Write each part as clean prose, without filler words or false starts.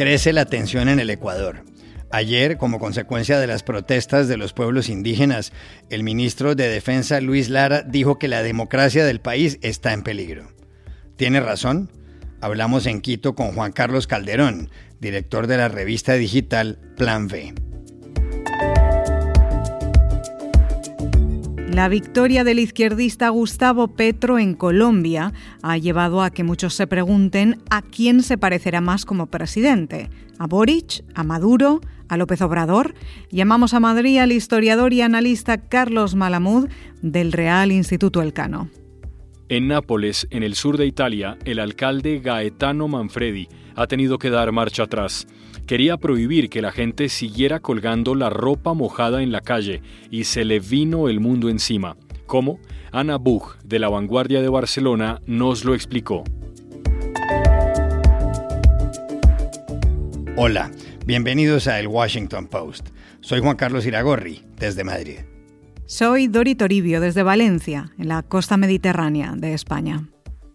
Crece la tensión en el Ecuador. Ayer, como consecuencia de las protestas de los pueblos indígenas, el ministro de Defensa, Luis Lara, dijo que la democracia del país está en peligro. ¿Tiene razón? Hablamos en Quito con Juan Carlos Calderón, director de la revista digital Plan V. La victoria del izquierdista Gustavo Petro en Colombia ha llevado a que muchos se pregunten a quién se parecerá más como presidente, a Boric, a Maduro, a López Obrador. Llamamos a Madrid al historiador y analista Carlos Malamud del Real Instituto Elcano. En Nápoles, en el sur de Italia, el alcalde Gaetano Manfredi ha tenido que dar marcha atrás. Quería prohibir que la gente siguiera colgando la ropa mojada en la calle y se le vino el mundo encima. ¿Cómo? Anna Buj, de La Vanguardia de Barcelona, nos lo explicó. Hola, bienvenidos a El Washington Post. Soy Juan Carlos Iragorri, desde Madrid. Soy Dori Toribio, desde Valencia, en la costa mediterránea de España.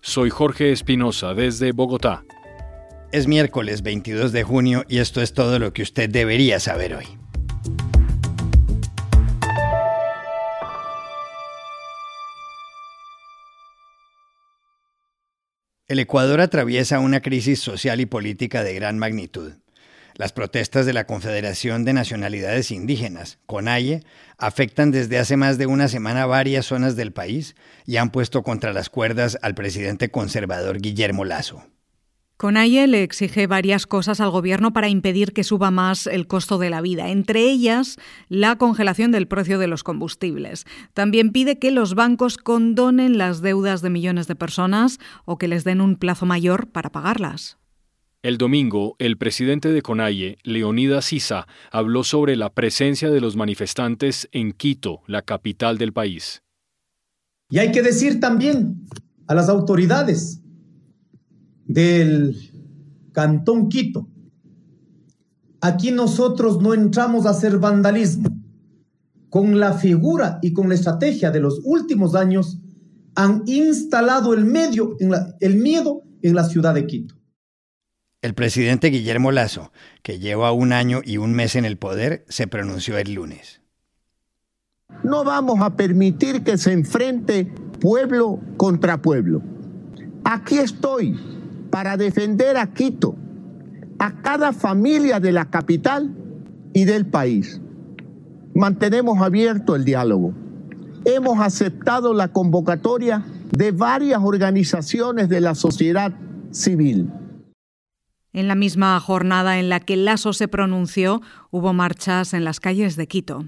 Soy Jorge Espinosa, desde Bogotá. Es miércoles 22 de junio y esto es todo lo que usted debería saber hoy. El Ecuador atraviesa una crisis social y política de gran magnitud. Las protestas de la Confederación de Nacionalidades Indígenas, CONAIE, afectan desde hace más de una semana varias zonas del país y han puesto contra las cuerdas al presidente conservador Guillermo Lasso. CONAIE le exige varias cosas al gobierno para impedir que suba más el costo de la vida, entre ellas la congelación del precio de los combustibles. También pide que los bancos condonen las deudas de millones de personas o que les den un plazo mayor para pagarlas. El domingo, el presidente de CONAIE, Leonidas Isa, habló sobre la presencia de los manifestantes en Quito, la capital del país. Y hay que decir también a las autoridades del Cantón Quito: aquí nosotros no entramos a hacer vandalismo. Con la figura y con la estrategia de los últimos años han instalado el miedo en la ciudad de Quito. El presidente Guillermo Lasso, que lleva 1 año y 1 mes en el poder, se pronunció el lunes. No vamos a permitir que se enfrente pueblo contra pueblo. Aquí estoy para defender a Quito, a cada familia de la capital y del país. Mantenemos abierto el diálogo. Hemos aceptado la convocatoria de varias organizaciones de la sociedad civil. En la misma jornada en la que Lasso se pronunció, hubo marchas en las calles de Quito.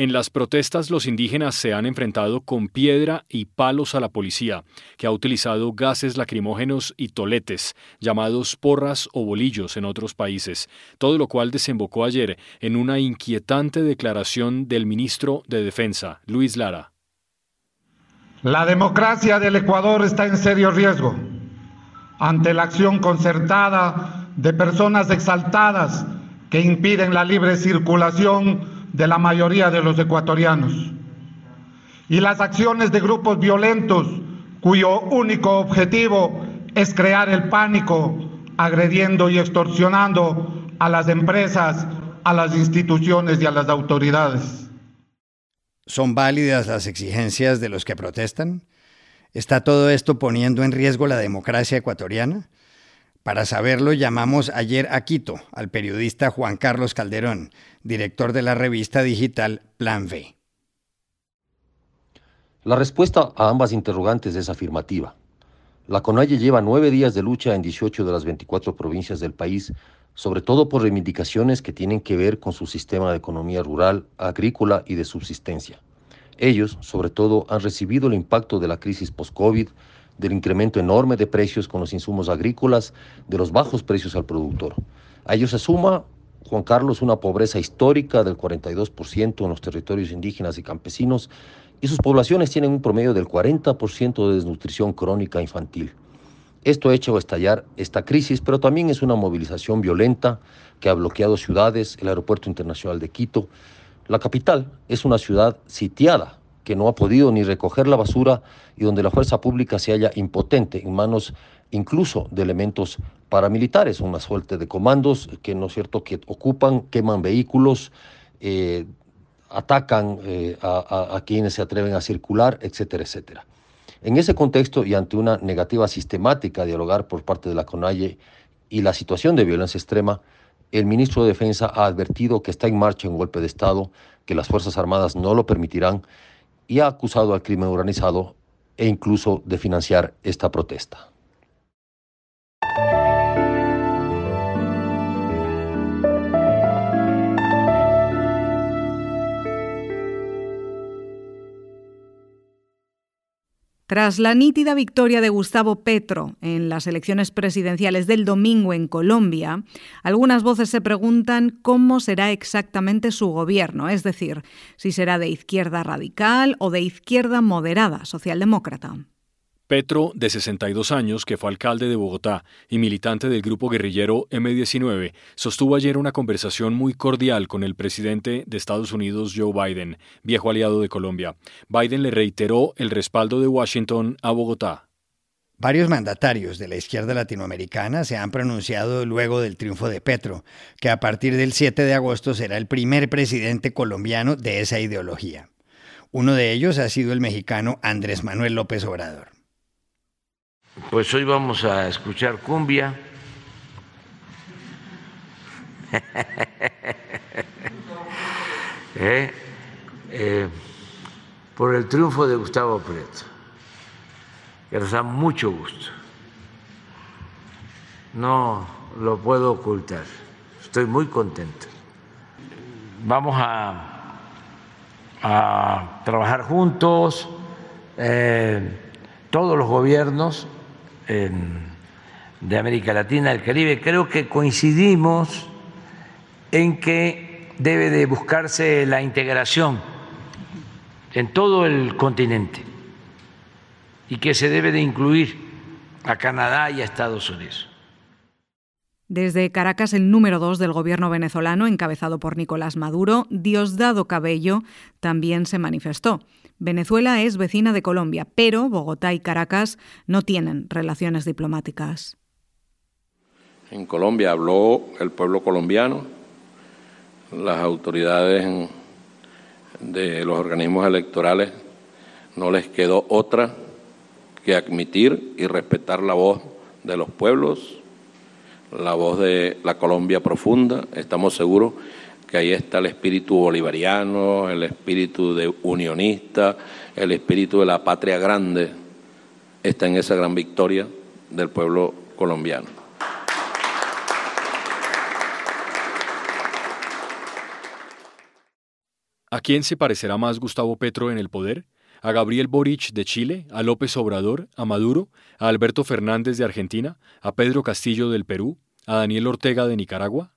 En las protestas, los indígenas se han enfrentado con piedra y palos a la policía, que ha utilizado gases lacrimógenos y toletes, llamados porras o bolillos en otros países, todo lo cual desembocó ayer en una inquietante declaración del ministro de Defensa, Luis Lara. La democracia del Ecuador está en serio riesgo ante la acción concertada de personas exaltadas que impiden la libre circulación de la mayoría de los ecuatorianos, y las acciones de grupos violentos cuyo único objetivo es crear el pánico, agrediendo y extorsionando a las empresas, a las instituciones y a las autoridades. ¿Son válidas las exigencias de los que protestan? ¿Está todo esto poniendo en riesgo la democracia ecuatoriana? Para saberlo, llamamos ayer a Quito al periodista Juan Carlos Calderón, director de la revista digital Plan V. La respuesta a ambas interrogantes es afirmativa. La CONAIE lleva 9 días de lucha en 18 de las 24 provincias del país, sobre todo por reivindicaciones que tienen que ver con su sistema de economía rural, agrícola y de subsistencia. Ellos, sobre todo, han recibido el impacto de la crisis post-COVID, del incremento enorme de precios con los insumos agrícolas, de los bajos precios al productor. A ello se suma, Juan Carlos, una pobreza histórica del 42% en los territorios indígenas y campesinos, y sus poblaciones tienen un promedio del 40% de desnutrición crónica infantil. Esto ha hecho estallar esta crisis, pero también es una movilización violenta que ha bloqueado ciudades, el aeropuerto internacional de Quito. La capital es una ciudad sitiada que no ha podido ni recoger la basura y donde la fuerza pública se halla impotente en manos incluso de elementos paramilitares, una suerte de comandos que, no es cierto, que ocupan, queman vehículos, atacan a quienes se atreven a circular, etcétera, etcétera. En ese contexto y ante una negativa sistemática a dialogar por parte de la CONAIE y la situación de violencia extrema, el ministro de Defensa ha advertido que está en marcha un golpe de Estado, que las Fuerzas Armadas no lo permitirán, y ha acusado al crimen organizado e incluso de financiar esta protesta. Tras la nítida victoria de Gustavo Petro en las elecciones presidenciales del domingo en Colombia, algunas voces se preguntan cómo será exactamente su gobierno, es decir, si será de izquierda radical o de izquierda moderada, socialdemócrata. Petro, de 62 años, que fue alcalde de Bogotá y militante del grupo guerrillero M-19, sostuvo ayer una conversación muy cordial con el presidente de Estados Unidos, Joe Biden, viejo aliado de Colombia. Biden le reiteró el respaldo de Washington a Bogotá. Varios mandatarios de la izquierda latinoamericana se han pronunciado luego del triunfo de Petro, que a partir del 7 de agosto será el primer presidente colombiano de esa ideología. Uno de ellos ha sido el mexicano Andrés Manuel López Obrador. Pues hoy vamos a escuchar cumbia. Por el triunfo de Gustavo Petro, que nos da mucho gusto. No lo puedo ocultar, estoy muy contento. Vamos a trabajar juntos, todos los gobiernos de América Latina, del Caribe. Creo que coincidimos en que debe de buscarse la integración en todo el continente y que se debe de incluir a Canadá y a Estados Unidos. Desde Caracas, el número 2 del gobierno venezolano, encabezado por Nicolás Maduro, Diosdado Cabello, también se manifestó. Venezuela es vecina de Colombia, pero Bogotá y Caracas no tienen relaciones diplomáticas. En Colombia habló el pueblo colombiano, las autoridades de los organismos electorales no les quedó otra que admitir y respetar la voz de los pueblos, la voz de la Colombia profunda. Estamos seguros que ahí está el espíritu bolivariano, el espíritu de unionista, el espíritu de la patria grande, está en esa gran victoria del pueblo colombiano. ¿A quién se parecerá más Gustavo Petro en el poder? ¿A Gabriel Boric de Chile? ¿A López Obrador? ¿A Maduro? ¿A Alberto Fernández de Argentina? ¿A Pedro Castillo del Perú? ¿A Daniel Ortega de Nicaragua?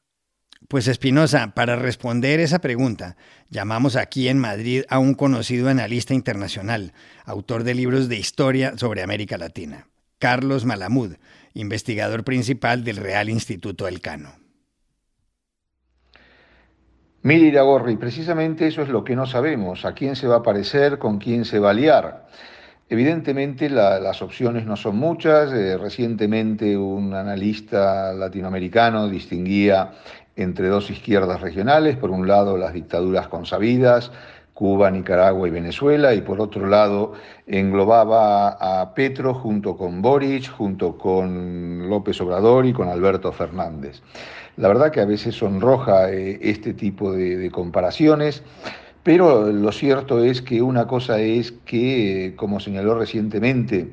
Pues Espinosa, para responder esa pregunta, llamamos aquí en Madrid a un conocido analista internacional, autor de libros de historia sobre América Latina, Carlos Malamud, investigador principal del Real Instituto Elcano. Mire, Iragorri, precisamente eso es lo que no sabemos, a quién se va a parecer, con quién se va a liar. Evidentemente las opciones no son muchas. Recientemente un analista latinoamericano distinguía entre dos izquierdas regionales, por un lado las dictaduras consabidas, Cuba, Nicaragua y Venezuela, y por otro lado englobaba a Petro junto con Boric, junto con López Obrador y con Alberto Fernández. La verdad que a veces sonroja este tipo de comparaciones, pero lo cierto es que una cosa es que, como señaló recientemente,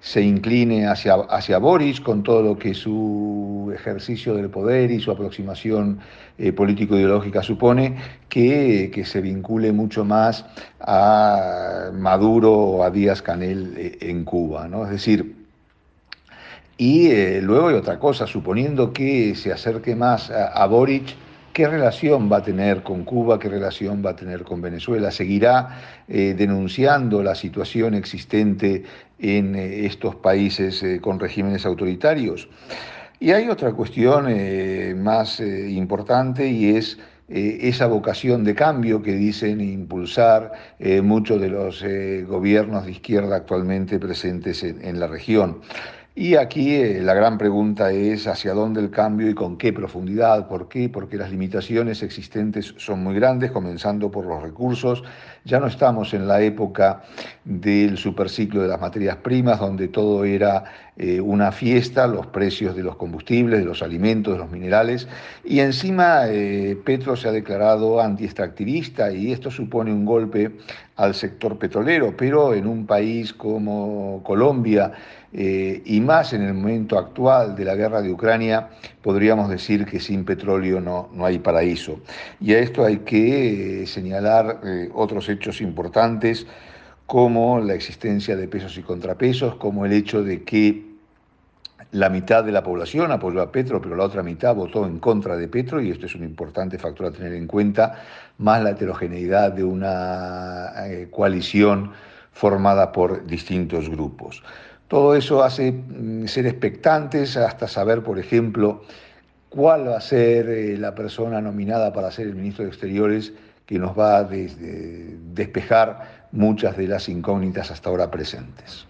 se incline hacia Boric con todo lo que su ejercicio del poder y su aproximación político-ideológica supone, que se vincule mucho más a Maduro o a Díaz-Canel en Cuba, ¿no? Es decir, y luego hay otra cosa, suponiendo que se acerque más a Boric, ¿Qué relación va a tener con Cuba? ¿Qué relación va a tener con Venezuela? ¿Seguirá denunciando la situación existente en estos países con regímenes autoritarios? Y hay otra cuestión más importante, y es esa vocación de cambio que dicen impulsar muchos de los gobiernos de izquierda actualmente presentes en la región. Y aquí la gran pregunta es hacia dónde el cambio y con qué profundidad, por qué, porque las limitaciones existentes son muy grandes, comenzando por los recursos. Ya no estamos en la época del superciclo de las materias primas, donde todo era una fiesta, los precios de los combustibles, de los alimentos, de los minerales. Y encima Petro se ha declarado anti-extractivista, y esto supone un golpe al sector petrolero, pero en un país como Colombia, y más en el momento actual de la guerra de Ucrania, podríamos decir que sin petróleo no hay paraíso. Y a esto hay que señalar otros hechos importantes, como la existencia de pesos y contrapesos, como el hecho de que la mitad de la población apoyó a Petro, pero la otra mitad votó en contra de Petro, y esto es un importante factor a tener en cuenta, más la heterogeneidad de una coalición formada por distintos grupos. Todo eso hace ser expectantes hasta saber, por ejemplo, cuál va a ser la persona nominada para ser el ministro de Exteriores, que nos va a despejar muchas de las incógnitas hasta ahora presentes.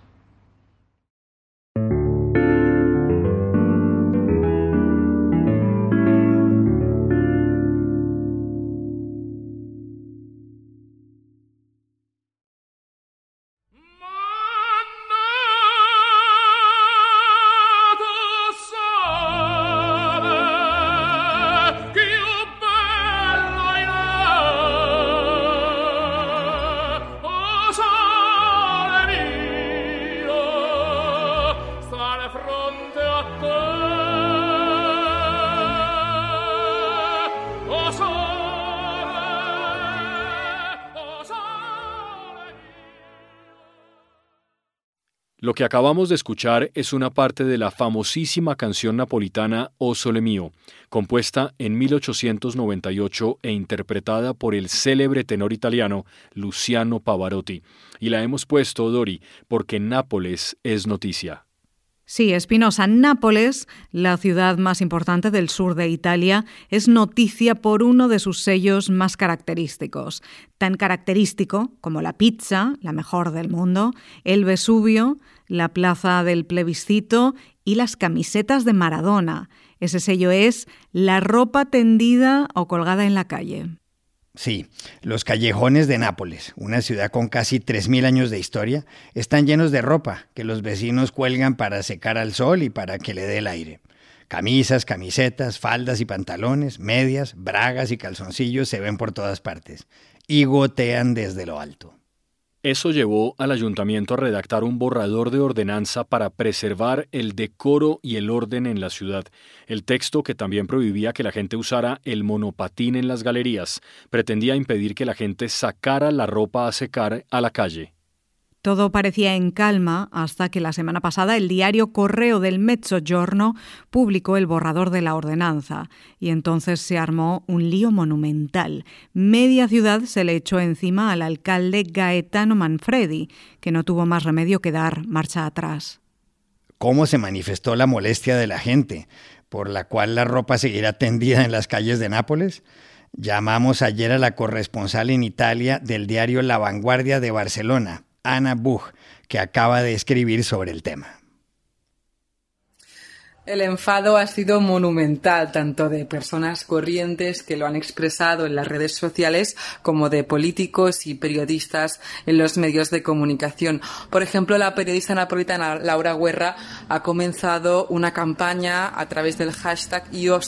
Lo que acabamos de escuchar es una parte de la famosísima canción napolitana O Sole Mio, compuesta en 1898 e interpretada por el célebre tenor italiano Luciano Pavarotti. Y la hemos puesto, Dori, porque Nápoles es noticia. Sí, Espinosa, Nápoles, la ciudad más importante del sur de Italia, es noticia por uno de sus sellos más característicos. Tan característico como la pizza, la mejor del mundo, el Vesubio, la plaza del plebiscito y las camisetas de Maradona. Ese sello es la ropa tendida o colgada en la calle. Sí, los callejones de Nápoles, una ciudad con casi 3.000 años de historia, están llenos de ropa que los vecinos cuelgan para secar al sol y para que le dé el aire. Camisas, camisetas, faldas y pantalones, medias, bragas y calzoncillos se ven por todas partes y gotean desde lo alto. Eso llevó al ayuntamiento a redactar un borrador de ordenanza para preservar el decoro y el orden en la ciudad. El texto, que también prohibía que la gente usara el monopatín en las galerías, pretendía impedir que la gente sacara la ropa a secar a la calle. Todo parecía en calma hasta que la semana pasada el diario Correo del Mezzogiorno publicó el borrador de la ordenanza, y entonces se armó un lío monumental. Media ciudad se le echó encima al alcalde Gaetano Manfredi, que no tuvo más remedio que dar marcha atrás. ¿Cómo se manifestó la molestia de la gente, por la cual la ropa seguirá tendida en las calles de Nápoles? Llamamos ayer a la corresponsal en Italia del diario La Vanguardia de Barcelona, Anna Buj, que acaba de escribir sobre el tema. El enfado ha sido monumental, tanto de personas corrientes que lo han expresado en las redes sociales como de políticos y periodistas en los medios de comunicación. Por ejemplo, la periodista napolitana Laura Guerra ha comenzado una campaña a través del hashtag Yo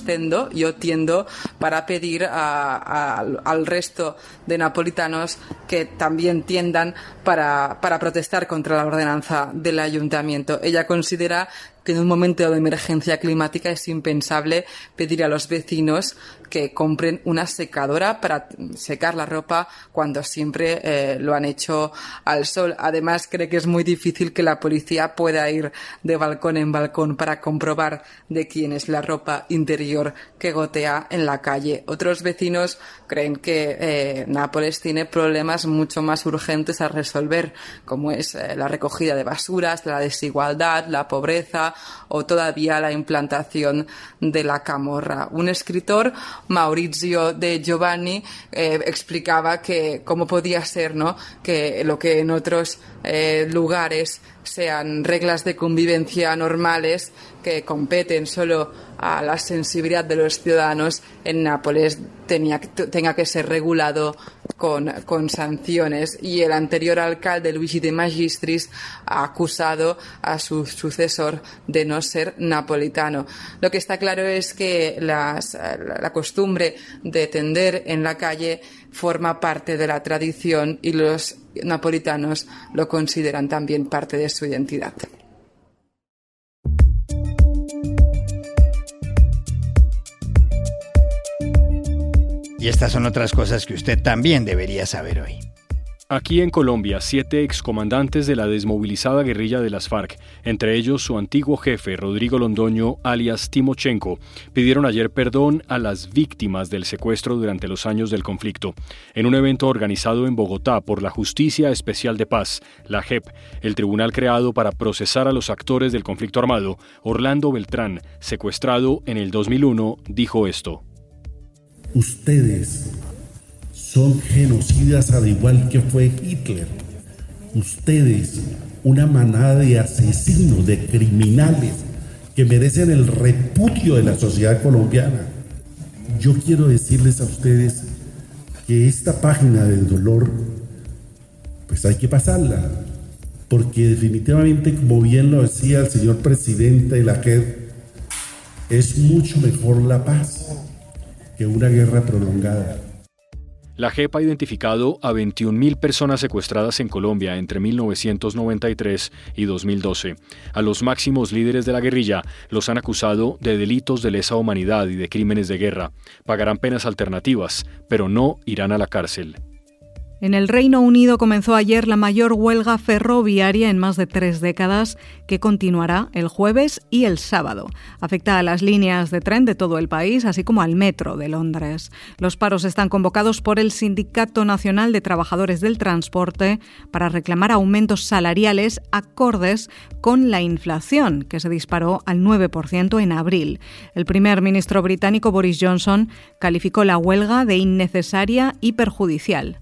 tiendo para pedir al resto de napolitanos que también tiendan para protestar contra la ordenanza del ayuntamiento. Ella considera que en un momento de emergencia climática es impensable pedir a los vecinos que compren una secadora para secar la ropa cuando siempre lo han hecho al sol. Además, cree que es muy difícil que la policía pueda ir de balcón en balcón para comprobar de quién es la ropa interior que gotea en la calle. Otros vecinos creen que Nápoles tiene problemas mucho más urgentes a resolver, como es la recogida de basuras, la desigualdad, la pobreza o todavía la implantación de la camorra. Un escritor, Maurizio de Giovanni, explicaba que cómo podía ser, ¿no?, que lo que en otros lugares sean reglas de convivencia normales que competen solo a la sensibilidad de los ciudadanos, en Nápoles tenga que ser regulado con sanciones. Y el anterior alcalde, Luigi de Magistris, ha acusado a su sucesor de no ser napolitano. Lo que está claro es que la costumbre de tender en la calle forma parte de la tradición y los napolitanos lo consideran también parte de su identidad. Y estas son otras cosas que usted también debería saber hoy. Aquí en Colombia, 7 excomandantes de la desmovilizada guerrilla de las FARC, entre ellos su antiguo jefe, Rodrigo Londoño, alias Timochenko, pidieron ayer perdón a las víctimas del secuestro durante los años del conflicto. En un evento organizado en Bogotá por la Justicia Especial de Paz, la JEP, el tribunal creado para procesar a los actores del conflicto armado, Orlando Beltrán, secuestrado en el 2001, dijo esto. Ustedes son genocidas al igual que fue Hitler. Ustedes, una manada de asesinos, de criminales, que merecen el repudio de la sociedad colombiana. Yo quiero decirles a ustedes que esta página del dolor, pues hay que pasarla, porque definitivamente, como bien lo decía el señor presidente de la JEP, es mucho mejor la paz que una guerra prolongada. La JEP ha identificado a 21.000 personas secuestradas en Colombia entre 1993 y 2012. A los máximos líderes de la guerrilla los han acusado de delitos de lesa humanidad y de crímenes de guerra. Pagarán penas alternativas, pero no irán a la cárcel. En el Reino Unido comenzó ayer la mayor huelga ferroviaria en más de 3 décadas, que continuará el jueves y el sábado. Afecta a las líneas de tren de todo el país, así como al metro de Londres. Los paros están convocados por el Sindicato Nacional de Trabajadores del Transporte para reclamar aumentos salariales acordes con la inflación, que se disparó al 9% en abril. El primer ministro británico Boris Johnson calificó la huelga de innecesaria y perjudicial.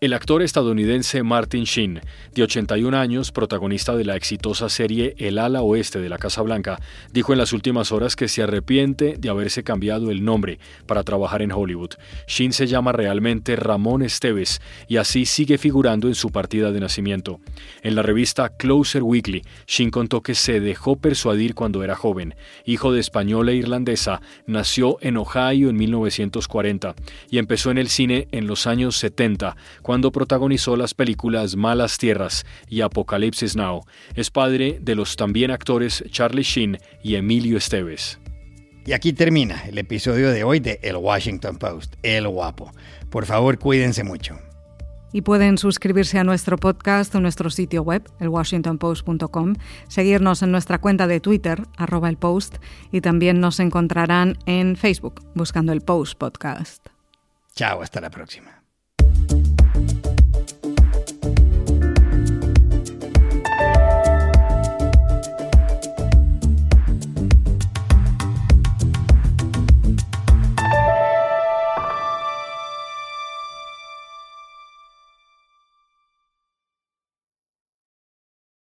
El actor estadounidense Martin Sheen, de 81 años, protagonista de la exitosa serie El ala oeste de la Casa Blanca, dijo en las últimas horas que se arrepiente de haberse cambiado el nombre para trabajar en Hollywood. Sheen se llama realmente Ramón Esteves y así sigue figurando en su partida de nacimiento. En la revista Closer Weekly, Sheen contó que se dejó persuadir cuando era joven. Hijo de española e irlandesa, nació en Ohio en 1940 y empezó en el cine en los años 70, cuando protagonizó las películas Malas Tierras y Apocalipsis Now. Es padre de los también actores Charlie Sheen y Emilio Esteves. Y aquí termina el episodio de hoy de El Washington Post, El Guapo. Por favor, cuídense mucho. Y pueden suscribirse a nuestro podcast en nuestro sitio web, elwashingtonpost.com, seguirnos en nuestra cuenta de Twitter, @elpost, y también nos encontrarán en Facebook, buscando El Post Podcast. Chao, hasta la próxima.